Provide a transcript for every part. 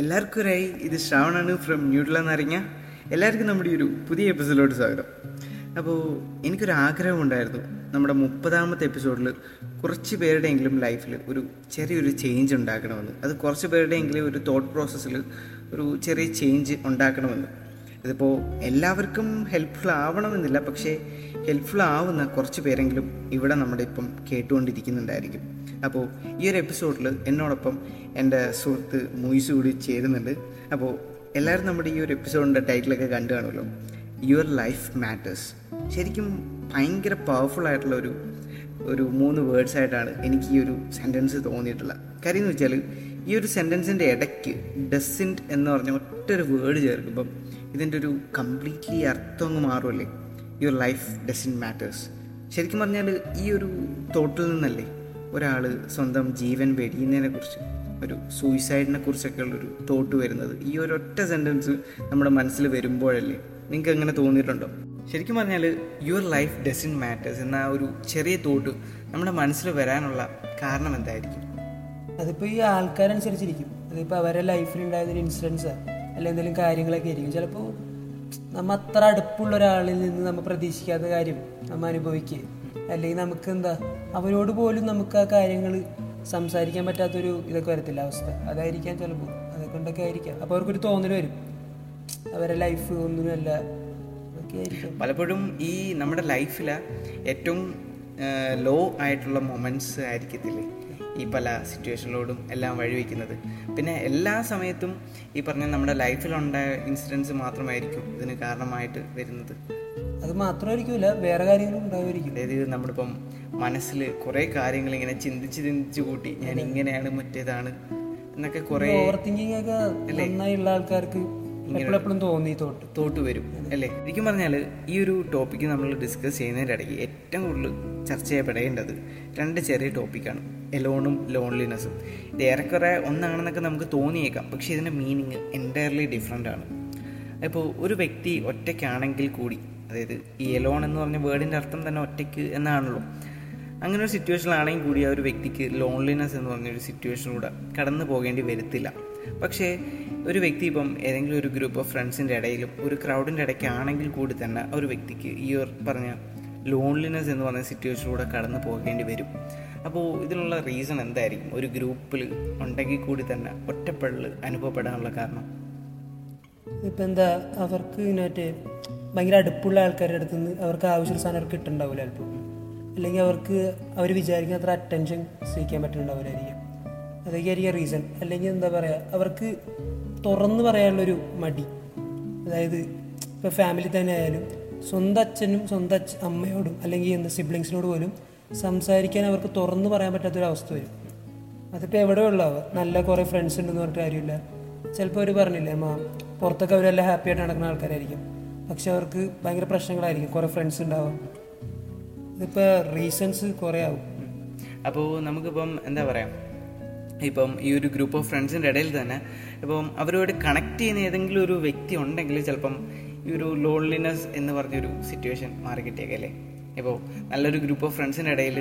എല്ലാവർക്കും ഒരായി, ഇത് ശ്രാവണാണ് ഫ്രം ന്യൂട്ടല്ലാന്നറിഞ്ഞ. എല്ലാവർക്കും നമ്മുടെ ഒരു പുതിയ എപ്പിസോഡിലോട്ട് സ്വാഗതം. അപ്പോൾ എനിക്കൊരു ആഗ്രഹമുണ്ടായിരുന്നു, നമ്മുടെ 30ാമത്തെ എപ്പിസോഡിൽ കുറച്ച് പേരുടെയെങ്കിലും ലൈഫിൽ ഒരു ചെറിയൊരു ചേഞ്ച് ഉണ്ടാക്കണമെന്ന്, അത് കുറച്ച് പേരുടെയെങ്കിലും ഒരു തോട്ട് പ്രോസസ്സിൽ ഒരു ചെറിയ ചേഞ്ച് ഉണ്ടാക്കണമെന്ന്. ഇതിപ്പോൾ എല്ലാവർക്കും ഹെൽപ്ഫുൾ ആവണമെന്നില്ല, പക്ഷേ ഹെൽപ്ഫുൾ ആവുന്ന കുറച്ച് പേരെങ്കിലും ഇവിടെ നമ്മുടെ ഇപ്പം കേട്ടുകൊണ്ടിരിക്കുന്നുണ്ടായിരിക്കും. അപ്പോൾ ഈ ഒരു എപ്പിസോഡിൽ എന്നോടൊപ്പം എൻ്റെ സുഹൃത്ത് മുയിസ് കൂടി ചേരുന്നുണ്ട്. അപ്പോൾ എല്ലാവരും നമ്മുടെ ഈ ഒരു എപ്പിസോഡിൻ്റെ ടൈറ്റിലൊക്കെ കണ്ടു കാണുമല്ലോ, യുവർ ലൈഫ് മാറ്റേഴ്സ്. ശരിക്കും ഭയങ്കര പവർഫുൾ ആയിട്ടുള്ള ഒരു 3 വേർഡ്സായിട്ടാണ് എനിക്ക് ഈ ഒരു സെൻറ്റൻസ് തോന്നിയിട്ടുള്ളത്. കാര്യം എന്ന് വെച്ചാൽ ഈ ഒരു സെൻറ്റൻസിൻ്റെ ഇടയ്ക്ക് ഡസൻറ്റ് എന്ന് പറഞ്ഞ ഒറ്റൊരു വേർഡ് ചേർക്കുമ്പം ഇതിൻ്റെ ഒരു കംപ്ലീറ്റ്ലി അർത്ഥം അങ്ങ് മാറുമല്ലേ, യുവർ ലൈഫ് ഡസൻറ്റ് മാറ്റേഴ്സ്. ശരിക്കും പറഞ്ഞാൽ ഈ ഒരു തോട്ടിൽ നിന്നല്ലേ ഒരാൾ സ്വന്തം ജീവൻ വെടിയുന്നതിനെക്കുറിച്ച്, ഒരു സൂയിസൈഡിനെ കുറിച്ചൊക്കെയുള്ളൊരു തോട്ട് വരുന്നത്. ഈ ഒരൊറ്റ സെൻറ്റൻസ് നമ്മുടെ മനസ്സിൽ വരുമ്പോഴല്ലേ? നിങ്ങൾക്ക് അങ്ങനെ തോന്നിയിട്ടുണ്ടോ? ശരിക്കും പറഞ്ഞാൽ യുവർ ലൈഫ് ഡസൻറ്റ് മാറ്റേഴ്സ് എന്ന ഒരു ചെറിയ തോട്ട് നമ്മുടെ മനസ്സിൽ വരാനുള്ള കാരണം എന്തായിരിക്കും? അതിപ്പോൾ ഈ ആൾക്കാരനുസരിച്ചിരിക്കും. അതിപ്പോൾ അവരുടെ ലൈഫിലുണ്ടായതൊരു ഇൻസിഡൻസാണ്, അല്ലെങ്കിൽ എന്തെങ്കിലും കാര്യങ്ങളൊക്കെ ആയിരിക്കും. ചിലപ്പോൾ നമ്മൾ അത്ര അടുപ്പുള്ള ഒരാളിൽ നിന്ന് നമ്മൾ പ്രതീക്ഷിക്കാത്ത കാര്യം നമ്മൾ അനുഭവിക്കുക, അല്ലെങ്കിൽ നമുക്ക് എന്താ അവരോട് പോലും നമുക്ക് ആ കാര്യങ്ങൾ സംസാരിക്കാൻ പറ്റാത്തൊരു ഇതൊക്കെ വരത്തില്ല അവസ്ഥ. അതായിരിക്കാം ചിലപ്പോൾ, അതൊക്കെ കൊണ്ടൊക്കെ ആയിരിക്കാം. അപ്പോൾ അവർക്കൊരു തോന്നൽ വരും, അവരുടെ ലൈഫ് ഒന്നിനുമല്ല ഒക്കെ ആയിരിക്കും. പലപ്പോഴും ഈ നമ്മുടെ ലൈഫിലെ ഏറ്റവും ലോ ആയിട്ടുള്ള മൊമെൻറ്റ്സ് ആയിരിക്കത്തില്ലേ ഈ പല സിറ്റുവേഷനിലോടും എല്ലാം വഴിവെക്കുന്നത്. പിന്നെ എല്ലാ സമയത്തും ഈ പറഞ്ഞ നമ്മുടെ ലൈഫിലുണ്ടായ ഇൻസിഡൻസ് മാത്രമായിരിക്കും ഇതിന് കാരണമായിട്ട് വരുന്നത്. അത് മാത്രമായിരിക്കില്ല, വേറെ കാര്യങ്ങളും ഉണ്ടാവുമായിരിക്കും. അതായത് നമ്മളിപ്പം മനസ്സിൽ കുറേ കാര്യങ്ങൾ ഇങ്ങനെ ചിന്തിച്ച് ചിന്തിച്ച് കൂട്ടി ഞാൻ ഇങ്ങനെയാണ് മറ്റേതാണ് എന്നൊക്കെ കുറേ ഓവർ തിങ്കിങ് ഒക്കെ നന്നായുള്ള ആൾക്കാർക്ക് എപ്പോഴും തോന്നി തോട്ട് വരും അല്ലേ. ശരിക്കും പറഞ്ഞാൽ ഈ ഒരു ടോപ്പിക്ക് നമ്മൾ ഡിസ്കസ് ചെയ്യുന്നതിൻ്റെ ഇടയ്ക്ക് ഏറ്റവും കൂടുതൽ ചർച്ച ചെയ്യപ്പെടേണ്ടത് 2 ചെറിയ ടോപ്പിക്കാണ്, എലോണും ലോൺലിനെസ്സും. ഇത് ഏറെക്കുറെ ഒന്നാണെന്നൊക്കെ നമുക്ക് തോന്നിയേക്കാം, പക്ഷേ ഇതിൻ്റെ മീനിങ് എൻറ്റയർലി ഡിഫറെൻ്റ് ആണ്. ഇപ്പോൾ ഒരു വ്യക്തി ഒറ്റയ്ക്കാണെങ്കിൽ കൂടി, അതായത് ഈ എലോൺ എന്ന് പറഞ്ഞ വേർഡിൻ്റെ അർത്ഥം തന്നെ ഒറ്റയ്ക്ക് എന്നാണല്ലോ, അങ്ങനെ ഒരു സിറ്റുവേഷനിലാണെങ്കിൽ കൂടി ആ ഒരു വ്യക്തിക്ക് ലോൺലിനെസ് എന്ന് പറഞ്ഞൊരു സിറ്റുവേഷനിലൂടെ കടന്നു പോകേണ്ടി വരത്തില്ല. പക്ഷേ ഒരു വ്യക്തി ഇപ്പം ഏതെങ്കിലും ഒരു ഗ്രൂപ്പ് ഓഫ് ഫ്രണ്ട്സിൻ്റെ ഇടയിലും ഒരു ക്രൗഡിൻ്റെ ഇടയ്ക്കാണെങ്കിൽ കൂടി തന്നെ ഒരു വ്യക്തിക്ക് ഈ പറഞ്ഞ ലോൺലിനെസ് എന്ന് പറഞ്ഞ സിറ്റുവേഷനിലൂടെ കടന്നു പോകേണ്ടി വരും. അപ്പോൾ ഇതിനുള്ള റീസൺ എന്തായിരിക്കും? ഒരു ഗ്രൂപ്പിൽ ഉണ്ടെങ്കിൽ കൂടി തന്നെ ഒറ്റപ്പെടൽ അനുഭവപ്പെടാനുള്ള കാരണം ഇപ്പം എന്താ, അവർക്ക് ഇതിനായിട്ട് ഭയങ്കര അടുപ്പുള്ള ആൾക്കാരുടെ അടുത്ത് നിന്ന് അവർക്ക് ആവശ്യമുള്ള സാധനം അവർക്ക് കിട്ടുന്നുണ്ടാവില്ല ചിലപ്പോൾ, അല്ലെങ്കിൽ അവർക്ക് അവർ വിചാരിക്കുന്ന അത്ര അറ്റൻഷൻ സ്വീകരിക്കാൻ പറ്റുന്നുണ്ടാവില്ലായിരിക്കും. അതൊക്കെ ആയിരിക്കും റീസൺ. അല്ലെങ്കിൽ എന്താ പറയുക, അവർക്ക് തുറന്ന് പറയാനുള്ളൊരു മടി. അതായത് ഇപ്പോൾ ഫാമിലി തന്നെ ആയാലും സ്വന്തം അച്ഛനും സ്വന്തം അമ്മയോടും അല്ലെങ്കിൽ എന്താ സിബ്ലിങ്സിനോട് പോലും സംസാരിക്കാൻ അവർക്ക് തുറന്ന് പറയാൻ പറ്റാത്തൊരവസ്ഥ വരും. അതിപ്പോൾ എവിടെയുള്ളവർ നല്ല കുറേ ഫ്രണ്ട്സ് ഉണ്ടെന്ന് പറഞ്ഞിട്ട് കാര്യമില്ല. ചിലപ്പോൾ അവർ പറഞ്ഞില്ലേ പുറത്തൊക്കെ അവരെല്ലാം ഹാപ്പി ആയിട്ട് നടക്കുന്ന ആൾക്കാരായിരിക്കും, പക്ഷെ അവർക്ക് ഭയങ്കര പ്രശ്നങ്ങളായിരിക്കും, കുറേ ഫ്രണ്ട്സ് ഉണ്ടാവും. ഇതിപ്പോൾ റീസൺസ് കുറേ ആവും. അപ്പോൾ നമുക്കിപ്പം എന്താ പറയുക, ഇപ്പം ഈ ഒരു ഗ്രൂപ്പ് ഓഫ് ഫ്രണ്ട്സിൻ്റെ ഇടയിൽ തന്നെ ഇപ്പം അവരുമായിട്ട് കണക്ട് ചെയ്യുന്ന ഏതെങ്കിലും ഒരു വ്യക്തി ഉണ്ടെങ്കിൽ ചിലപ്പം ഈ ഒരു ലോൺലിനെസ് എന്ന് പറഞ്ഞൊരു സിറ്റുവേഷൻ മാറിക്കിട്ടിയൊക്കെ അല്ലേ. ഇപ്പോൾ നല്ലൊരു ഗ്രൂപ്പ് ഓഫ് ഫ്രണ്ട്സിൻ്റെ ഇടയിൽ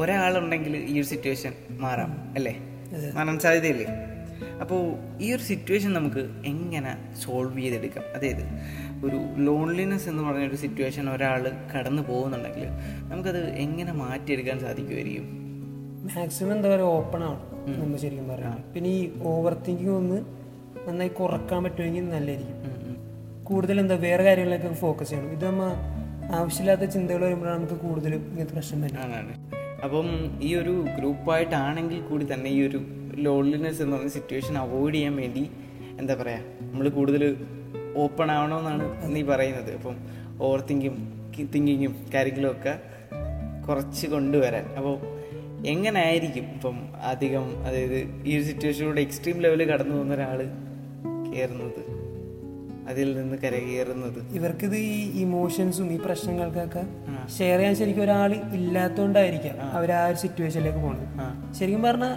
ഒരാളുണ്ടെങ്കിൽ ഈ ഒരു സിറ്റുവേഷൻ മാറാം അല്ലേ, മാറാൻ സാധ്യതയില്ലേ. അപ്പോൾ ഈ ഒരു സിറ്റുവേഷൻ നമുക്ക് എങ്ങനെ സോൾവ് ചെയ്തെടുക്കാം? അതായത് ഒരു ലോൺലിനെസ് എന്ന് പറഞ്ഞൊരു സിറ്റുവേഷൻ ഒരാൾ കടന്നു പോകുന്നുണ്ടെങ്കിൽ നമുക്കത് എങ്ങനെ മാറ്റിയെടുക്കാൻ സാധിക്കുമായിരിക്കും? മാക്സിമം എന്താ പറയുക, ഓപ്പൺ ആണ് നമ്മൾ ശരിക്കും പറയാം. പിന്നെ ഈ ഓവർ തിങ്കിങ് ഒന്ന് നന്നായി കുറക്കാൻ പറ്റുമെങ്കിൽ നല്ലതായിരിക്കും. കൂടുതൽ എന്താ വേറെ കാര്യങ്ങളിലേക്ക് ഫോക്കസ് ചെയ്യണം. ഇത് നമ്മൾ ആവശ്യമില്ലാത്ത ചിന്തകൾ വരുമ്പോഴാണ് നമുക്ക് കൂടുതലും ഇങ്ങനത്തെ പ്രശ്നം തന്നെയാണ്. അപ്പം ഈ ഒരു ഗ്രൂപ്പായിട്ടാണെങ്കിൽ കൂടി തന്നെ ഈ ഒരു ലോൺലിനെസ് എന്ന് പറഞ്ഞ സിറ്റുവേഷൻ അവോയ്ഡ് ചെയ്യാൻ വേണ്ടി എന്താ പറയുക, നമ്മൾ കൂടുതൽ ഓപ്പൺ ആവണമെന്നാണ് നീ പറയുന്നത്. അപ്പം ഓവർ തിങ്കിങ്ങും കാര്യങ്ങളും ഒക്കെ കുറച്ച് കൊണ്ടുവരാൻ. അപ്പോൾ എങ്ങനെയായിരിക്കും ഇപ്പം അധികം, അതായത് ഈ ഒരു സിറ്റുവേഷനിലൂടെ എക്സ്ട്രീം ലെവലിൽ കടന്നു പോകുന്ന ഒരാൾ കയറുന്നത്, അതിൽ നിന്ന് കരകയറുന്നത്? ഇവർക്കിത് ഈ ഇമോഷൻസും ഈ പ്രശ്നങ്ങൾക്കൊക്കെ ഷെയർ ചെയ്യാൻ ശരിക്കും ഒരാൾ ഇല്ലാത്തതുകൊണ്ടായിരിക്കാം അവർ ആ ഒരു സിറ്റുവേഷനിലേക്ക് പോകുന്നത്. ശരിക്കും പറഞ്ഞാൽ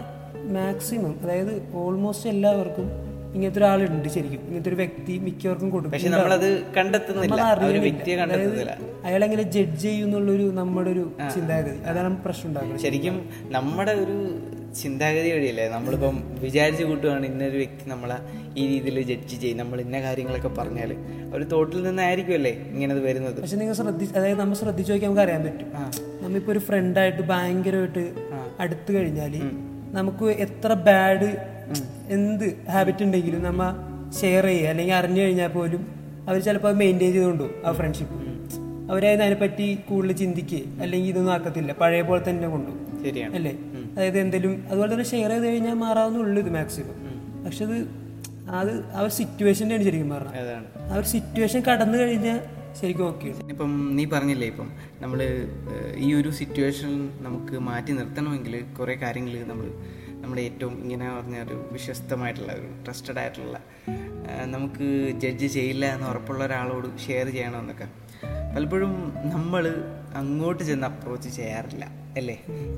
മാക്സിമം, അതായത് ഓൾമോസ്റ്റ് എല്ലാവർക്കും ഇങ്ങനത്തെ ഒരാളുണ്ട്. ശരിക്കും ഇങ്ങനത്തെ ഒരു വ്യക്തി മിക്കവർക്കും കൊടുക്കും. അയാളെങ്ങനെ ജഡ്ജ് ചെയ്യുന്നുള്ളൊരു നമ്മുടെ ഒരു ചിന്താഗതി, അതാണ് പ്രശ്നം ഉണ്ടാകുന്നത്. ശരിക്കും നമ്മുടെ ഒരു ചിന്താഗതി വഴിയല്ലേ നമ്മളിപ്പം വിചാരിച്ച് കൂട്ടുകയാണ് ഇന്നൊരു വ്യക്തി നമ്മളെ ഈ രീതിയിൽ ജഡ്ജ് ചെയ്യും, നമ്മൾ ഇന്ന കാര്യങ്ങളൊക്കെ പറഞ്ഞാൽ ഒരു തോട്ടിൽ നിന്നായിരിക്കുമല്ലേ ഇങ്ങനെ വരുന്നത്. പക്ഷെ നിങ്ങൾ അതായത് നമ്മൾ ശ്രദ്ധിച്ചു നോക്കി നമുക്ക് അറിയാൻ പറ്റും. നമ്മളിപ്പോൾ ഒരു ഫ്രണ്ടായിട്ട് ഭയങ്കരമായിട്ട് അടുത്ത് കഴിഞ്ഞാൽ നമുക്ക് എത്ര ബാഡ് എന്ത് ഹാബിറ്റ് ഉണ്ടെങ്കിലും നമ്മൾ ഷെയർ ചെയ്യുക അല്ലെങ്കിൽ അറിഞ്ഞു കഴിഞ്ഞാൽ പോലും അവർ ചിലപ്പോൾ അത് മെയിൻറ്റെയിൻ ചെയ്തുകൊണ്ടു ആ ഫ്രണ്ട്ഷിപ്പ്. അവരായത് അതിനെപ്പറ്റി കൂടുതൽ ചിന്തിക്കുക അല്ലെങ്കിൽ ഇതൊന്നും ആക്കത്തില്ല, പഴയ പോലെ തന്നെ കൊണ്ടുപോകും. ശരിയാണ് അല്ലേ? അതായത് എന്തെങ്കിലും അതുപോലെ തന്നെ ഷെയർ ചെയ്ത് കഴിഞ്ഞാൽ മാറാവുന്നുള്ളൂ ഇത് മാക്സിമം. പക്ഷെ അത് ആ ഒരു സിറ്റുവേഷൻ്റെ ആണ് ശരിക്കും പറഞ്ഞത്. ആ ഒരു സിറ്റുവേഷൻ കടന്നു കഴിഞ്ഞാൽ ശരിക്കും ഓക്കെ. ഇപ്പം നീ പറഞ്ഞില്ലേ, ഇപ്പം നമ്മൾ ഈ ഒരു സിറ്റുവേഷൻ നമുക്ക് മാറ്റി നിർത്തണമെങ്കിൽ കുറേ കാര്യങ്ങൾ നമ്മുടെ ഏറ്റവും ഇങ്ങനെ പറഞ്ഞ ഒരു വിശ്വസ്തമായിട്ടുള്ള ഒരു ട്രസ്റ്റഡ് ആയിട്ടുള്ള നമുക്ക് ജഡ്ജ് ചെയ്യില്ല എന്ന് ഉറപ്പുള്ള ഒരാളോട് ഷെയർ ചെയ്യണമെന്നൊക്കെ പലപ്പോഴും നമ്മൾ അങ്ങോട്ട് ചെന്ന് അപ്രോച്ച് ചെയ്യാറില്ല അല്ലേ,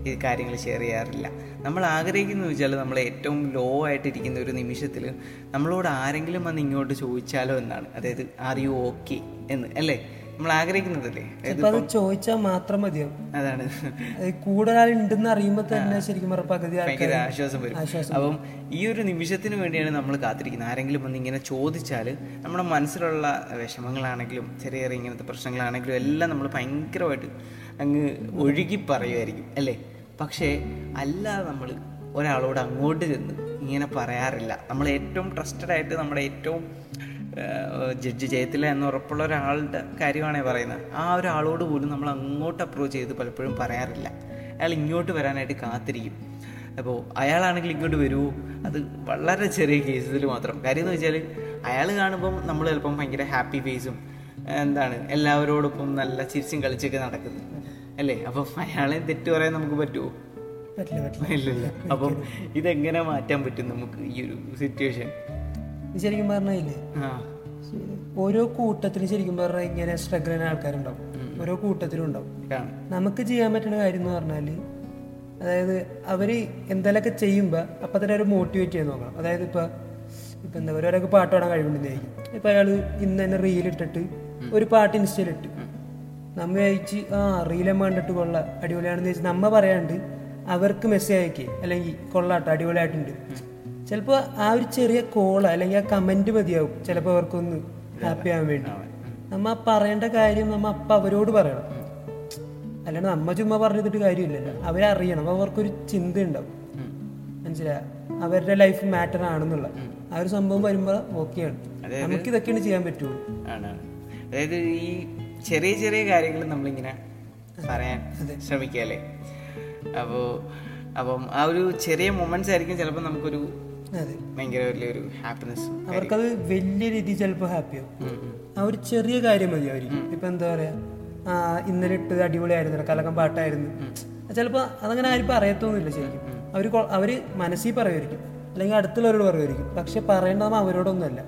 ഈ കാര്യങ്ങൾ ഷെയർ ചെയ്യാറില്ല. നമ്മൾ ആഗ്രഹിക്കുന്നത് വെച്ചാൽ നമ്മൾ ഏറ്റവും ലോ ആയിട്ടിരിക്കുന്ന ഒരു നിമിഷത്തിൽ നമ്മളോട് ആരെങ്കിലും വന്ന് ഇങ്ങോട്ട് ചോദിച്ചാലോ എന്നാണ്. അതായത് ആർ യു ഓക്കെ എന്ന് അല്ലേ നമ്മൾ ആഗ്രഹിക്കുന്നതല്ലേ, അത് ചോദിച്ചാൽ മാത്രം മതിയാവും. അതാണ് കൂടുതലുണ്ടെന്ന് അറിയുമ്പോൾ തന്നെ ശരിക്കും ഭയങ്കര ആശ്വാസം വരും. അപ്പം ഈ ഒരു നിമിഷത്തിന് വേണ്ടിയാണ് നമ്മൾ കാത്തിരിക്കുന്നത്. ആരെങ്കിലും വന്ന് ഇങ്ങനെ ചോദിച്ചാൽ നമ്മുടെ മനസ്സിലുള്ള വിഷമങ്ങളാണെങ്കിലും ചെറിയ ചെറിയ ഇങ്ങനത്തെ പ്രശ്നങ്ങളാണെങ്കിലും എല്ലാം നമ്മൾ ഭയങ്കരമായിട്ട് അങ്ങ് ഒഴുകി പറയുമായിരിക്കും അല്ലേ. പക്ഷേ അല്ലാതെ നമ്മൾ ഒരാളോട് അങ്ങോട്ട് ചെന്ന് ഇങ്ങനെ പറയാറില്ല. നമ്മൾ ഏറ്റവും ട്രസ്റ്റഡ് ആയിട്ട് നമ്മുടെ ഏറ്റവും ജഡ്ജ് ചെയ്യത്തില്ല എന്ന് ഉറപ്പുള്ള ഒരാളുടെ കാര്യമാണേ പറയുന്നത്. ആ ഒരാളോട് പോലും നമ്മൾ അങ്ങോട്ട് അപ്രോച്ച് ചെയ്ത് പലപ്പോഴും പറയാറില്ല. അയാൾ ഇങ്ങോട്ട് വരാനായിട്ട് കാത്തിരിക്കും. അപ്പോൾ അയാളാണെങ്കിൽ ഇങ്ങോട്ട് വരുമോ? അത് വളരെ ചെറിയ കേസിൽ മാത്രം. കാര്യം എന്ന് വെച്ചാൽ അയാൾ കാണുമ്പം നമ്മൾ ചിലപ്പം ഭയങ്കര ഹാപ്പി ഫേസും എന്താണ് എല്ലാവരോടൊപ്പം നല്ല ചിരിച്ചും കളിച്ചൊക്കെ നടക്കുന്നത് അല്ലേ. അപ്പം അയാളെ തെറ്റ് പറയാൻ നമുക്ക് പറ്റുമോ? ഇല്ലല്ല. അപ്പം ഇതെങ്ങനെ മാറ്റാൻ പറ്റും നമുക്ക് ഈ ഒരു സിറ്റുവേഷൻ? ശരിക്കും പറഞ്ഞില്ലേ, ഓരോ കൂട്ടത്തിലും ശരിക്കും പറഞ്ഞാൽ ഇങ്ങനെ സ്ട്രഗിൾ ചെയ്യുന്ന ആൾക്കാരുണ്ടാവും, ഓരോ കൂട്ടത്തിലും ഉണ്ടാവും. നമുക്ക് ചെയ്യാൻ പറ്റുന്ന കാര്യം എന്ന് പറഞ്ഞാൽ, അതായത് അവർ എന്തെങ്കിലുമൊക്കെ ചെയ്യുമ്പോൾ അപ്പം തന്നെ അവർ മോട്ടിവേറ്റ് ചെയ്യാൻ നോക്കണം. അതായത് ഇപ്പം എന്താ പറയുക, ഒരാൾക്ക് പാട്ട് പാടാൻ കഴിവുണ്ടെന്നായിരിക്കും. ഇപ്പം അയാൾ ഇന്ന് തന്നെ റീലിട്ടിട്ട് ഒരു പാട്ട് ഇൻസ്റ്റയിലിട്ട് നമ്മ അയച്ച് ആ റീലമ്മ കണ്ടിട്ട് കൊള്ളാം അടിപൊളിയാണെന്ന് ചോദിച്ചാൽ നമ്മ പറയാണ്ട് അവർക്ക് മെസ്സേജ് അയക്കുക, അല്ലെങ്കിൽ കൊള്ളാട്ടോ അടിപൊളിയായിട്ടുണ്ട്. ചിലപ്പോൾ ആ ഒരു ചെറിയ കോള് അല്ലെങ്കിൽ ആ കമൻറ്റ് മതിയാവും ചിലപ്പോൾ അവർക്കൊന്ന് ഹാപ്പി ആവാൻ വേണ്ടി. നമ്മൾ പറയേണ്ട കാര്യം നമ്മൾ അപ്പം അവരോട് പറയണം, അല്ലാണ്ട് നമ്മൾ ചുമ്മാ പറഞ്ഞിട്ട് കാര്യമില്ലല്ലോ. അവരറിയണം, അവർക്കൊരു ചിന്ത ഉണ്ടാവും, മനസ്സിലായ അവരുടെ ലൈഫ് മാറ്റർ ആണെന്നുള്ള ആ ഒരു സംഭവം വരുമ്പോൾ ഓക്കെയാണ്. നമുക്കിതൊക്കെയാണ് ചെയ്യാൻ പറ്റുള്ളൂ. അതായത് ഈ ചെറിയ ചെറിയ കാര്യങ്ങൾ നമ്മളിങ്ങനെ പറയാൻ ശ്രമിക്കുക അല്ലേ. അപ്പം ആ ഒരു ചെറിയ മൊമെന്റ്സ് ആയിരിക്കും ചിലപ്പോൾ നമുക്കൊരു ഭയങ്കര വലിയൊരു ഹാപ്പിനെസ്. അവർക്കത് വലിയ രീതിയിൽ ചിലപ്പോൾ ഹാപ്പിയാവും. ആ ഒരു ചെറിയ കാര്യം മതി അവർക്ക്. ഇപ്പം എന്താ പറയുക, ഇന്നലെ ഇട്ടത് അടിപൊളിയായിരുന്നു, കലക്കം പാട്ടായിരുന്നു. ചിലപ്പോൾ അതങ്ങനെ ആരും പറയത്തൊന്നുമില്ല ശരിക്കും. അവർ മനസ്സിൽ പറയുമായിരിക്കും, അല്ലെങ്കിൽ അടുത്തുള്ളവരോട് പറയുമായിരിക്കും. പക്ഷെ പറയേണ്ടത് അവരോടൊന്നുമല്ല,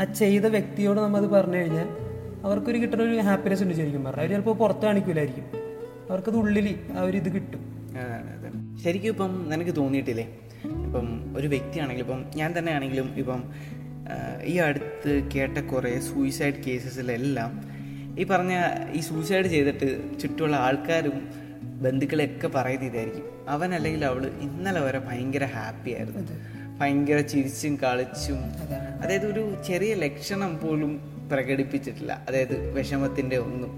ആ ചെയ്ത വ്യക്തിയോട് നമ്മളത് പറഞ്ഞു കഴിഞ്ഞാൽ അവർക്കൊരു കിട്ടുന്നൊരു ഹാപ്പിനെസ് ഉണ്ട് ശരിക്കും പറഞ്ഞാൽ. അവർ ചിലപ്പോൾ പുറത്ത് കാണിക്കില്ലായിരിക്കും, അവർക്കത് ഉള്ളിൽ ആ ഒരു ഇത് കിട്ടും. ശരിക്കും ഇപ്പം നിനക്ക് തോന്നിയിട്ടില്ലേ, ഇപ്പം ഒരു വ്യക്തിയാണെങ്കിലും ഇപ്പം ഞാൻ തന്നെ ആണെങ്കിലും ഇപ്പം ഈ അടുത്ത് കേട്ട കുറേ സൂയിസൈഡ് കേസസിലെല്ലാം ഈ പറഞ്ഞ ഈ സൂയിസൈഡ് ചെയ്തിട്ട് ചുറ്റുമുള്ള ആൾക്കാരും ബന്ധുക്കളെയൊക്കെ പറയുന്ന ഇതായിരിക്കും, അവൻ അല്ലെങ്കിൽ അവൾ ഇന്നലെ വരെ ഭയങ്കര ഹാപ്പി ആയിരുന്നു, ഭയങ്കര ചിരിച്ചും കളിച്ചും, അതായത് ഒരു ചെറിയ ലക്ഷണം പോലും പ്രകടിപ്പിച്ചിട്ടില്ല, അതായത് വിഷമത്തിൻ്റെ ഒന്നും.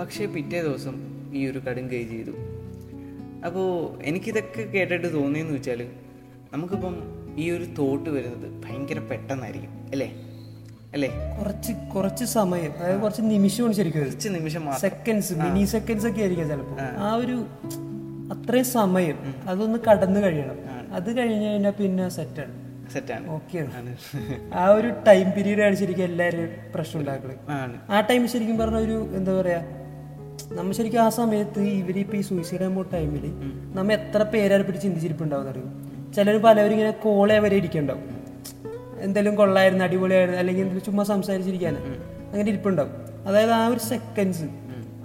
പക്ഷേ പിറ്റേ ദിവസം ഈ ഒരു കടും കൈ ചെയ്തു. അപ്പോൾ എനിക്കിതൊക്കെ കേട്ടിട്ട് തോന്നിയെന്ന് വെച്ചാൽ നമുക്കിപ്പം ഈ ഒരു തോട്ട് വരുന്നത് ഭയങ്കര പെട്ടെന്നായിരിക്കും അല്ലേ അല്ലേ. കുറച്ച് സമയം, അതായത് കുറച്ച് നിമിഷമാണ് ശരിക്കും, കുറച്ച് നിമിഷം, സെക്കൻഡ്സ്, മിനി സെക്കൻഡ്സ് ഒക്കെ ആയിരിക്കും ചിലപ്പോൾ. ആ ഒരു അത്രയും സമയം അതൊന്ന് കടന്നു കഴിയണം. അത് കഴിഞ്ഞ് കഴിഞ്ഞാൽ പിന്നെ സെറ്റാണ് ഓക്കെയാണ്. ആ ഒരു ടൈം പീരീഡാണ് ശരിക്കും എല്ലാവരും പ്രശ്നം ഉണ്ടാക്കുന്നത്. ആ ടൈം ശരിക്കും പറഞ്ഞ ഒരു എന്താ പറയുക, നമ്മൾ ശരിക്കും ആ സമയത്ത് ഇവരിപ്പോൾ ഈ സൂയിസൈഡ് ആകുമ്പോൾ ടൈമിൽ നമ്മൾ എത്ര പേരാരെ പറ്റി ചിന്തിച്ചിരിപ്പുണ്ടാവുന്ന അറിയും. ചിലർ പലവരും ഇങ്ങനെ കോളേ വരെ ഇരിക്കുന്നുണ്ടാവും, എന്തെങ്കിലും കൊള്ളായിരുന്നു അടിപൊളിയായിരുന്നു അല്ലെങ്കിൽ എന്തെങ്കിലും ചുമ്മാ സംസാരിച്ചിരിക്കാൻ അങ്ങനെ ഇരിപ്പുണ്ടാവും. അതായത് ആ ഒരു സെക്കൻഡ്സ്,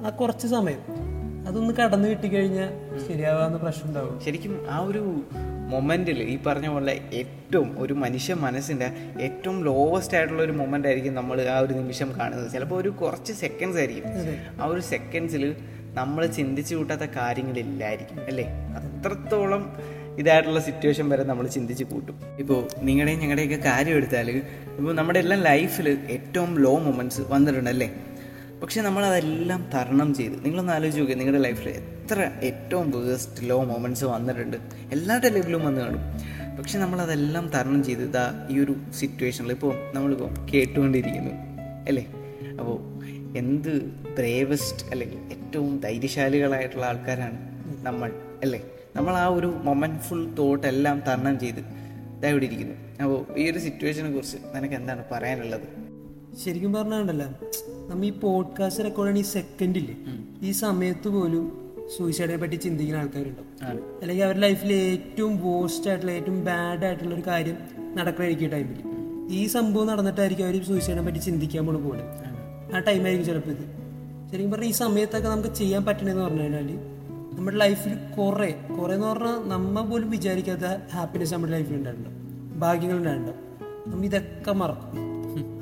ആ കുറച്ച് സമയം അതൊന്ന് കടന്നു കിട്ടിക്കഴിഞ്ഞാൽ ശരിയാവാന്ന് പ്രശ്നം ഉണ്ടാവും ശരിക്കും. ആ ഒരു മൊമെൻറ്റിൽ ഈ പറഞ്ഞ പോലെ ഏറ്റവും ഒരു മനുഷ്യ മനസ്സിൻ്റെ ഏറ്റവും ലോവസ്റ്റ് ആയിട്ടുള്ള ഒരു മൊമെൻ്റ് ആയിരിക്കും നമ്മൾ ആ ഒരു നിമിഷം കാണുന്നത്. ചിലപ്പോൾ ഒരു കുറച്ച് സെക്കൻഡ്സ് ആയിരിക്കും, ആ ഒരു സെക്കൻഡ്സിൽ നമ്മൾ ചിന്തിച്ചു കൂട്ടാത്ത കാര്യങ്ങളില്ലായിരിക്കും അല്ലേ. അത്രത്തോളം ഇതായിട്ടുള്ള സിറ്റുവേഷൻ വരെ നമ്മൾ ചിന്തിച്ച് കൂട്ടും. ഇപ്പോൾ നിങ്ങളുടെയും ഞങ്ങളുടെയൊക്കെ കാര്യം എടുത്താൽ ഇപ്പോൾ നമ്മുടെ എല്ലാം ലൈഫിൽ ഏറ്റവും ലോ മൊമെൻറ്റ്സ് വന്നിട്ടുണ്ടല്ലേ, പക്ഷെ നമ്മളതെല്ലാം തരണം ചെയ്ത് നിങ്ങളൊന്ന് ആലോചിച്ച് നോക്കുക, നിങ്ങളുടെ ലൈഫിൽ എത്ര ഏറ്റവും വേസ്റ്റ് ലോ മൊമെൻറ്റ്സ് വന്നിട്ടുണ്ട്, എല്ലാവരുടെ ലൈഫിലും വന്ന് കാണും. പക്ഷെ നമ്മളതെല്ലാം തരണം ചെയ്ത് ഇതാ ഈ ഒരു സിറ്റുവേഷനിൽ ഇപ്പോൾ നമ്മളിപ്പോൾ കേട്ടുകൊണ്ടിരിക്കുന്നു അല്ലേ. അപ്പോൾ എന്ത് ബ്രേവസ്റ്റ് അല്ലെങ്കിൽ ഏറ്റവും ധൈര്യശാലികളായിട്ടുള്ള ആൾക്കാരാണ് നമ്മൾ അല്ലേ. നമ്മൾ ആ ഒരു മൊമെൻറ്റ്ഫുൾ തോട്ട് എല്ലാം തരണം ചെയ്ത് ഇതായിവിടെ ഇരിക്കുന്നു. അപ്പോൾ ഈ ഒരു സിറ്റുവേഷനെ കുറിച്ച് നിനക്ക് എന്താണ് പറയാനുള്ളത്? ശരിക്കും പറഞ്ഞാണ്ടല്ലോ, നമ്മൾ ഈ പോഡ്കാസ്റ്റ് റെക്കോർഡ് ആണ് ഈ സെക്കൻഡിൽ ഈ സമയത്ത് പോലും സൂയിസൈഡിനെ പറ്റി ചിന്തിക്കുന്ന ആൾക്കാരുണ്ടാവും, അല്ലെങ്കിൽ അവരുടെ ലൈഫിൽ ഏറ്റവും വേസ്റ്റ് ആയിട്ടുള്ള ഏറ്റവും ബാഡ് ആയിട്ടുള്ള ഒരു കാര്യം നടക്കണമായിരിക്കും. ഈ ടൈമിൽ ഈ സംഭവം നടന്നിട്ടായിരിക്കും അവർ സൂയിസൈഡിനെ പറ്റി ചിന്തിക്കാൻ പോലും പോകുന്നത്. ആ ടൈമായിരിക്കും ചിലപ്പോൾ ഇത്. ശരിക്കും പറഞ്ഞാൽ ഈ സമയത്തൊക്കെ നമുക്ക് ചെയ്യാൻ പറ്റണമെന്ന് പറഞ്ഞു കഴിഞ്ഞാൽ നമ്മുടെ ലൈഫിൽ കുറേ കുറേ എന്ന് പറഞ്ഞാൽ നമ്മൾ പോലും വിചാരിക്കാത്ത ഹാപ്പിനെസ് നമ്മുടെ ലൈഫിൽ ഉണ്ടായിട്ടുണ്ടോ, ഭാഗ്യങ്ങൾ ഉണ്ടായിട്ടുണ്ടോ. നമ്മൾ ഇതൊക്കെ മറക്കും.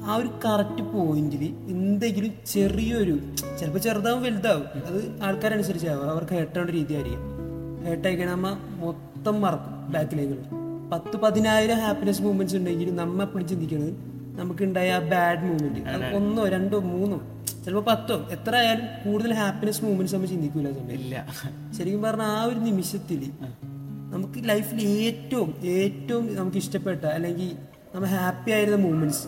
ആ ഒരു കറക്റ്റ് പോയിന്റിൽ എന്തെങ്കിലും ചെറിയൊരു, ചിലപ്പോൾ ചെറുതാവും വലുതാവും, അത് ആൾക്കാരനുസരിച്ചാവും, അവർക്ക് ഹേർട്ടാവേണ്ട രീതിയായിരിക്കും. ഹേർട്ടായിക്കാൻ നമ്മൾ മൊത്തം മറക്കും. ബാക്കിലേക്കുള്ള 10,000-10,000 ഹാപ്പിനെസ് മൂവ്മെന്റ്സ് ഉണ്ടെങ്കിൽ നമ്മൾ എപ്പോഴും ചിന്തിക്കുന്നത് നമുക്ക് ഉണ്ടായ ആ ബാഡ് മൂവ്മെന്റ്, ഒന്നോ രണ്ടോ മൂന്നോ ചിലപ്പോൾ 10 എത്ര ആയാലും കൂടുതൽ ഹാപ്പിനെസ് മൂവ്മെന്റ്സ് നമ്മൾ ചിന്തിക്കൂല സമയമില്ല. ശരിക്കും പറഞ്ഞാൽ ആ ഒരു നിമിഷത്തിൽ നമുക്ക് ലൈഫിൽ ഏറ്റവും ഏറ്റവും നമുക്ക് ഇഷ്ടപ്പെട്ട അല്ലെങ്കിൽ നമ്മൾ ഹാപ്പി ആയിരുന്ന മൂവ്മെന്റ്സ്,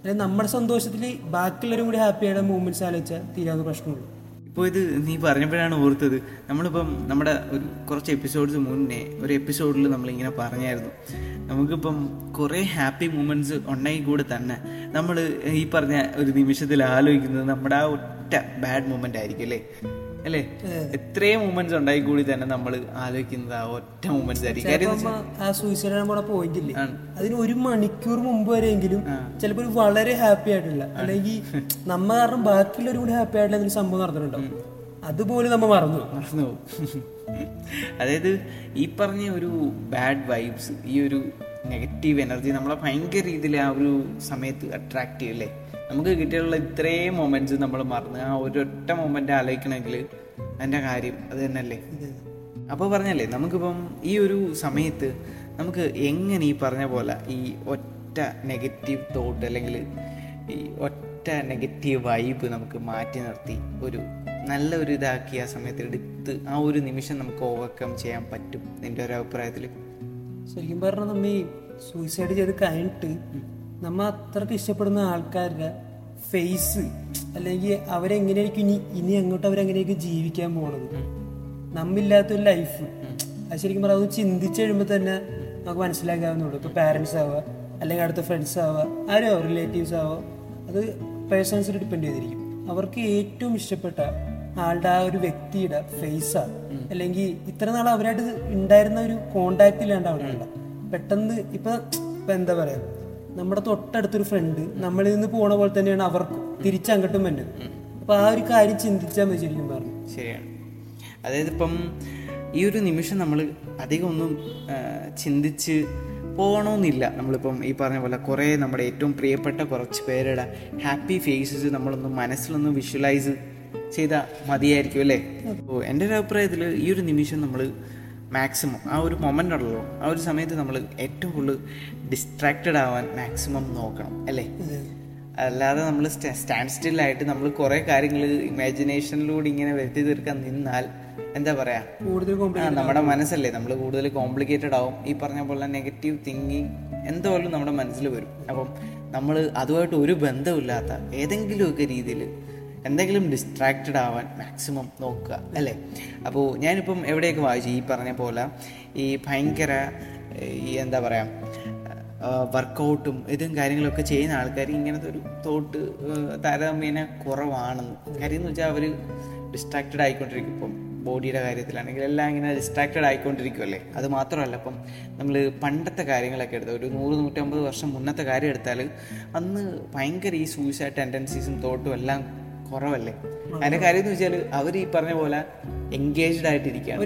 അല്ലെങ്കിൽ നമ്മുടെ സന്തോഷത്തിൽ ബാക്കിയുള്ളവരും കൂടി ഹാപ്പി ആയിരുന്ന മൂവ്മെന്റ്സ് ആലോചിച്ചാൽ തീരാവുന്ന പ്രശ്നമുള്ളൂ. ഇപ്പോൾ ഇത് നീ പറഞ്ഞപ്പോഴാണ് ഓർത്തത്, നമ്മളിപ്പം നമ്മുടെ ഒരു കുറച്ച് എപ്പിസോഡ്സ് മുന്നേ ഒരു എപ്പിസോഡിൽ നമ്മളിങ്ങനെ പറഞ്ഞായിരുന്നു, നമുക്കിപ്പം കുറേ ഹാപ്പി മൂമെൻറ്റ്സ് ഉണ്ടെങ്കിൽ കൂടെ തന്നെ നമ്മൾ ഈ പറഞ്ഞ ഒരു നിമിഷത്തിൽ ആലോചിക്കുന്നത് നമ്മുടെ ആ ഒറ്റ ബാഡ് മൂമെൻ്റ് ആയിരിക്കും അല്ലേ അല്ലേ. എത്രയും മൂമെൻറ്റ്സ് ഉണ്ടായി കൂടി തന്നെ നമ്മൾ ആലോചിക്കുന്നത് ആ ഒറ്റ മൂമെൻറ്റ്സ് ആയിരിക്കും. അതിന് ഒരു മണിക്കൂർ മുമ്പ് വരെയെങ്കിലും ചിലപ്പോൾ വളരെ ഹാപ്പി ആയിട്ടുള്ള, അല്ലെങ്കിൽ നമ്മ കാരണം ബാക്കിയുള്ളവരും കൂടി ഹാപ്പി ആയിട്ടുള്ള എന്തെങ്കിലും സംഭവം നടന്നിട്ടുണ്ടാവും, അതുപോലെ നമ്മൾ മറന്നു പോകും. അതായത് ഈ പറഞ്ഞ ഒരു ബാഡ് വൈബ്സ്, ഈ ഒരു നെഗറ്റീവ് എനർജി നമ്മളെ ഭയങ്കര രീതിയിൽ ആ ഒരു സമയത്ത് അട്രാക്ട് ചെയ്യും അല്ലേ. നമുക്ക് കിട്ടിയുള്ള ഇത്രയും മൊമെന്റ്സ് നമ്മൾ മറന്ന് ആ ഒരൊറ്റ മൊമെന്റ് ആലോചിക്കണമെങ്കിൽ അതിൻ്റെ കാര്യം അത് തന്നെ അല്ലേ. അപ്പോൾ പറഞ്ഞല്ലേ, നമുക്കിപ്പം ഈ ഒരു സമയത്ത് നമുക്ക് എങ്ങനെ ഈ പറഞ്ഞ പോലെ ഈ ഒറ്റ നെഗറ്റീവ് തോട്ട് അല്ലെങ്കിൽ ഈ ഒറ്റ നെഗറ്റീവ് വൈബ് നമുക്ക് മാറ്റി നിർത്തി ഒരു നല്ലൊരു ഇതാക്കി ആ സമയത്ത് എടുത്ത് ആ ഒരു നിമിഷം നമുക്ക് ഓവർകം ചെയ്യാൻ പറ്റും എൻ്റെ ഒരു അഭിപ്രായത്തിൽ? ശരിക്കും പറഞ്ഞാൽ നമ്മൾ ഈ സൂയിസൈഡ് ചെയ്ത് കഴിഞ്ഞിട്ട് നമ്മൾ അത്രയ്ക്ക് ഇഷ്ടപ്പെടുന്ന ആൾക്കാരുടെ ഫേസ്, അല്ലെങ്കിൽ അവരെങ്ങനെയായിരിക്കും ഇനി അങ്ങോട്ട് അവരെങ്ങനെയായിരിക്കും ജീവിക്കാൻ പോകണത്, നമ്മില്ലാത്തൊരു ലൈഫ്. അത് ശരിക്കും പറഞ്ഞാൽ അത് ചിന്തിച്ചു കഴിയുമ്പോൾ തന്നെ നമുക്ക് മനസ്സിലാക്കാവുന്നുള്ളൂ. ഇപ്പോൾ പാരൻസ് ആവുക, അല്ലെങ്കിൽ അടുത്ത ഫ്രണ്ട്സ് ആവുക, ആരോ റിലേറ്റീവ്സ് ആവുക, അത് പേഴ്സൺസിൽ ഡിപ്പെൻഡ് ചെയ്തിരിക്കും. അവർക്ക് ഏറ്റവും ഇഷ്ടപ്പെട്ട ആളുടെ ആ ഒരു വ്യക്തിയുടെ ഫേസാ, അല്ലെങ്കിൽ ഇത്ര നാൾ അവരായിട്ട് ഉണ്ടായിരുന്ന ഒരു കോണ്ടാക്ട് ഇല്ലാണ്ട് അവിടെ പെട്ടെന്ന് ഇപ്പം എന്താ പറയാ, നമ്മുടെ തൊട്ടടുത്തൊരു ഫ്രണ്ട് നമ്മളിൽ നിന്ന് പോണ പോലെ തന്നെയാണ് അവർക്ക് തിരിച്ചങ്ങോട്ടും പറ്റും. അപ്പൊ ആ ഒരു കാര്യം ചിന്തിച്ചാൽ മതി. ശരിക്കും പറഞ്ഞു ശരിയാണ്. അതായത് ഇപ്പം ഈ ഒരു നിമിഷം നമ്മൾ അധികം ഒന്നും ചിന്തിച്ച് പോകണമെന്നില്ല. നമ്മളിപ്പം ഈ പറഞ്ഞ പോലെ കുറേ നമ്മുടെ ഏറ്റവും പ്രിയപ്പെട്ട കുറച്ച് പേരുടെ ഹാപ്പി ഫേസസ് നമ്മളൊന്ന് മനസ്സിലൊന്ന് വിഷ്വലൈസ് ചെയ്താൽ മതിയായിരിക്കും അല്ലേ. അപ്പോൾ എൻ്റെ ഒരു അഭിപ്രായത്തിൽ ഈ ഒരു നിമിഷം നമ്മൾ മാക്സിമം ആ ഒരു മൊമെൻ്റ് ഉള്ളൂ, ആ ഒരു സമയത്ത് നമ്മൾ ഏറ്റവും കൂടുതൽ ഡിസ്ട്രാക്റ്റഡ് ആവാൻ മാക്സിമം നോക്കണം അല്ലേ. അല്ലാതെ നമ്മൾ സ്റ്റാൻഡ് സ്റ്റില്ലായിട്ട് നമ്മൾ കുറേ കാര്യങ്ങൾ ഇമാജിനേഷനിലൂടെ ഇങ്ങനെ വരുത്തി തീർക്കാൻ നിന്നാൽ എന്താ പറയുക, കൂടുതൽ നമ്മുടെ മനസ്സല്ലേ നമ്മൾ കൂടുതൽ കോംപ്ലിക്കേറ്റഡ് ആവും. ഈ പറഞ്ഞ പോലെ നെഗറ്റീവ് തിങ്കിങ് എന്തായാലും നമ്മുടെ മനസ്സിൽ വരും. അപ്പം നമ്മൾ അതുമായിട്ട് ഒരു ബന്ധമില്ലാത്ത ഏതെങ്കിലുമൊക്കെ രീതിയിൽ എന്തെങ്കിലും ഡിസ്ട്രാക്റ്റഡ് ആവാൻ മാക്സിമം നോക്കുക അല്ലേ. അപ്പോൾ ഞാനിപ്പം എവിടെയൊക്കെ വായിച്ചു ഈ പറഞ്ഞ പോലെ ഈ ഭയങ്കര ഈ എന്താ പറയുക വർക്കൗട്ടും ഇതും കാര്യങ്ങളൊക്കെ ചെയ്യുന്ന ആൾക്കാർ ഇങ്ങനത്തെ ഒരു തോട്ട് താരതമ്യേന കുറവാണെന്ന്. കാര്യം എന്ന് വെച്ചാൽ അവർ ഡിസ്ട്രാക്റ്റഡ് ആയിക്കൊണ്ടിരിക്കും. ഇപ്പം ബോഡിയുടെ കാര്യത്തിലാണെങ്കിൽ എല്ലാം ഇങ്ങനെ ഡിസ്ട്രാക്റ്റഡ് ആയിക്കൊണ്ടിരിക്കുമല്ലേ. അത് മാത്രമല്ല, ഇപ്പം നമ്മൾ പണ്ടത്തെ കാര്യങ്ങളൊക്കെ എടുത്താൽ ഒരു 100-150 വർഷം മുന്നത്തെ കാര്യം എടുത്താൽ അന്ന് ഭയങ്കര ഈ സൂയിസൈഡ് ടെൻഡൻസീസും തോട്ടും എല്ലാം കുറവല്ലേ. അതിന്റെ കാര്യം എന്ന് വെച്ചാൽ അവർ ഈ പറഞ്ഞ പോലെ എൻഗേജ്ഡ് ആയിട്ടിരിക്കുകയാണ്.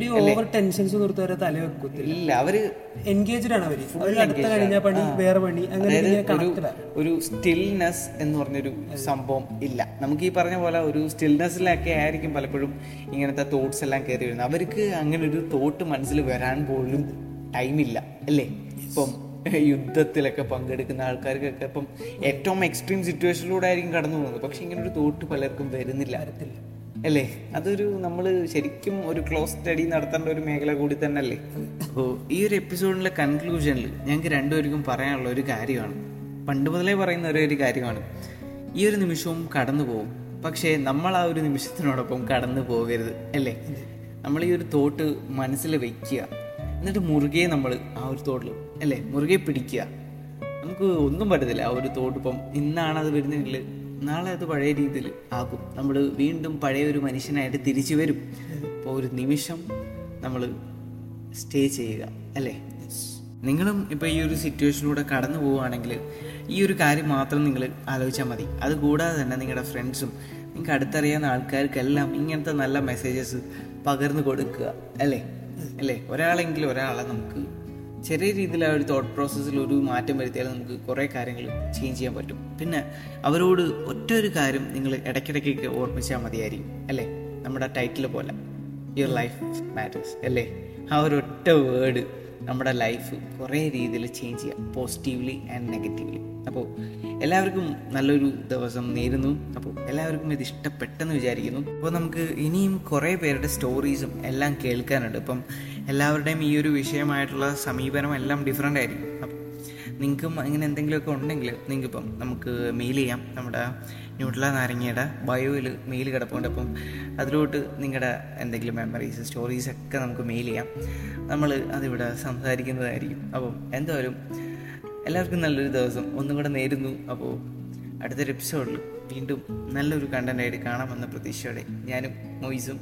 ഒരു സ്റ്റിൽനെസ് എന്ന് പറഞ്ഞൊരു സംഭവം ഇല്ല. നമുക്ക് ഈ പറഞ്ഞ പോലെ ഒരു സ്റ്റിൽനെസ്സിലൊക്കെ ആയിരിക്കും പലപ്പോഴും ഇങ്ങനത്തെ തോട്ട്സ് എല്ലാം കയറി വരുന്നത്. അവർക്ക് അങ്ങനെ ഒരു തോട്ട് മനസ്സിൽ വരാൻ പോലും ടൈമില്ല അല്ലേ. ഇപ്പം യുദ്ധത്തിലൊക്കെ പങ്കെടുക്കുന്ന ആൾക്കാർക്കൊക്കെ ഇപ്പം ഏറ്റവും എക്സ്ട്രീം സിറ്റുവേഷനിലൂടെ ആയിരിക്കും കടന്നു പോകുന്നത്, പക്ഷെ ഇങ്ങനൊരു തോട്ട് പലർക്കും വരുന്നില്ല അല്ലേ. അതൊരു നമ്മൾ ശരിക്കും ഒരു ക്ലോസ് സ്റ്റഡി നടത്തേണ്ട ഒരു മേഖല കൂടി തന്നെ അല്ലേ. അപ്പോൾ ഈ ഒരു എപ്പിസോഡിലെ കൺക്ലൂഷനിൽ ഞങ്ങൾക്ക് രണ്ടുപേർക്കും പറയാനുള്ള ഒരു കാര്യമാണ്, പണ്ട് മുതലേ പറയുന്ന ഒരു കാര്യമാണ്, ഈ ഒരു നിമിഷവും കടന്നു പോകും, പക്ഷേ നമ്മൾ ആ ഒരു നിമിഷത്തിനോടൊപ്പം കടന്നു പോകരുത് അല്ലേ. നമ്മൾ ഈ ഒരു തോട്ട് മനസ്സിൽ വയ്ക്കുക, എന്നിട്ട് മുറുകെ നമ്മൾ ആ ഒരു തോട്ടിൽ അല്ലേ മുറുകെ പിടിക്കുക. നമുക്ക് ഒന്നും പറ്റത്തില്ല ആ ഒരു തോട്ട്, ഇപ്പം ഇന്നാണ് അത് വരുന്നതെങ്കിൽ നാളെ അത് പഴയ രീതിയിൽ ആകും, നമ്മൾ വീണ്ടും പഴയ ഒരു മനുഷ്യനായിട്ട് തിരിച്ചു വരും. അപ്പോൾ ഒരു നിമിഷം നമ്മൾ സ്റ്റേ ചെയ്യുക അല്ലേ. നിങ്ങളും ഇപ്പോൾ ഈ ഒരു സിറ്റുവേഷനിലൂടെ കടന്നു പോവുകയാണെങ്കിൽ ഈ ഒരു കാര്യം മാത്രം നിങ്ങൾ ആലോചിച്ചാൽ മതി. അതുകൂടാതെ തന്നെ നിങ്ങളുടെ ഫ്രണ്ട്സും നിങ്ങൾക്ക് അടുത്തറിയാവുന്ന ആൾക്കാർക്കെല്ലാം ഇങ്ങനത്തെ നല്ല മെസ്സേജസ് പകർന്നു കൊടുക്കുക അല്ലേ അല്ലേ. ഒരാളെങ്കിലും ഒരാളെ നമുക്ക് ചെറിയ രീതിയിൽ ആ ഒരു തോട്ട് പ്രോസസ്സിൽ ഒരു മാറ്റം വരുത്തിയാൽ നമുക്ക് കുറേ കാര്യങ്ങൾ ചേഞ്ച് ചെയ്യാൻ പറ്റും. പിന്നെ അവരോട് ഒറ്റ ഒരു കാര്യം നിങ്ങൾ ഇടയ്ക്കിടയ്ക്കൊക്കെ ഓർമ്മിച്ചാൽ മതിയായിരിക്കും അല്ലേ. നമ്മുടെ ടൈറ്റിൽ പോലെ യുവർ ലൈഫ് മാറ്റേഴ്സ് അല്ലേ, ആ ഒരു ഒറ്റ വേർഡ് നമ്മുടെ ലൈഫ് കുറേ രീതിയിൽ ചേഞ്ച് ചെയ്യാം, പോസിറ്റീവ്ലി ആൻഡ് നെഗറ്റീവ്ലി. അപ്പോൾ എല്ലാവർക്കും നല്ലൊരു ദിവസം നേരുന്നു. അപ്പോൾ എല്ലാവർക്കും ഇത് ഇഷ്ടപ്പെട്ടെന്ന് വിചാരിക്കുന്നു. അപ്പോൾ നമുക്ക് ഇനിയും കുറേ പേരുടെ സ്റ്റോറീസും എല്ലാം കേൾക്കാനുണ്ട്. ഇപ്പം എല്ലാവരുടെയും ഈ ഒരു വിഷയമായിട്ടുള്ള സമീപനം എല്ലാം ഡിഫറെൻ്റ് ആയിരിക്കും. അപ്പം നിങ്ങൾക്കും അങ്ങനെ എന്തെങ്കിലുമൊക്കെ ഉണ്ടെങ്കിൽ നിങ്ങൾക്കിപ്പം നമുക്ക് മെയിൽ ചെയ്യാം. നമ്മുടെ NutellaNaranga ബയോയിൽ മെയിൽ കിടപ്പുണ്ട്. അപ്പം അതിലോട്ട് നിങ്ങളുടെ എന്തെങ്കിലും മെമ്മറീസ് സ്റ്റോറീസൊക്കെ നമുക്ക് മെയിൽ ചെയ്യാം, നമ്മൾ അതിവിടെ സംസാരിക്കുന്നതായിരിക്കും. അപ്പം എന്തായാലും എല്ലാവർക്കും നല്ലൊരു ദിവസം ഒന്നും കൂടെ നേരുന്നു. അപ്പോൾ അടുത്തൊരു എപ്പിസോഡിൽ വീണ്ടും നല്ലൊരു കണ്ടൻ്റായിട്ട് കാണാമെന്ന പ്രതീക്ഷയോടെ ഞാനും മൊയ്സും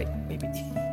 ബൈ ബൈ.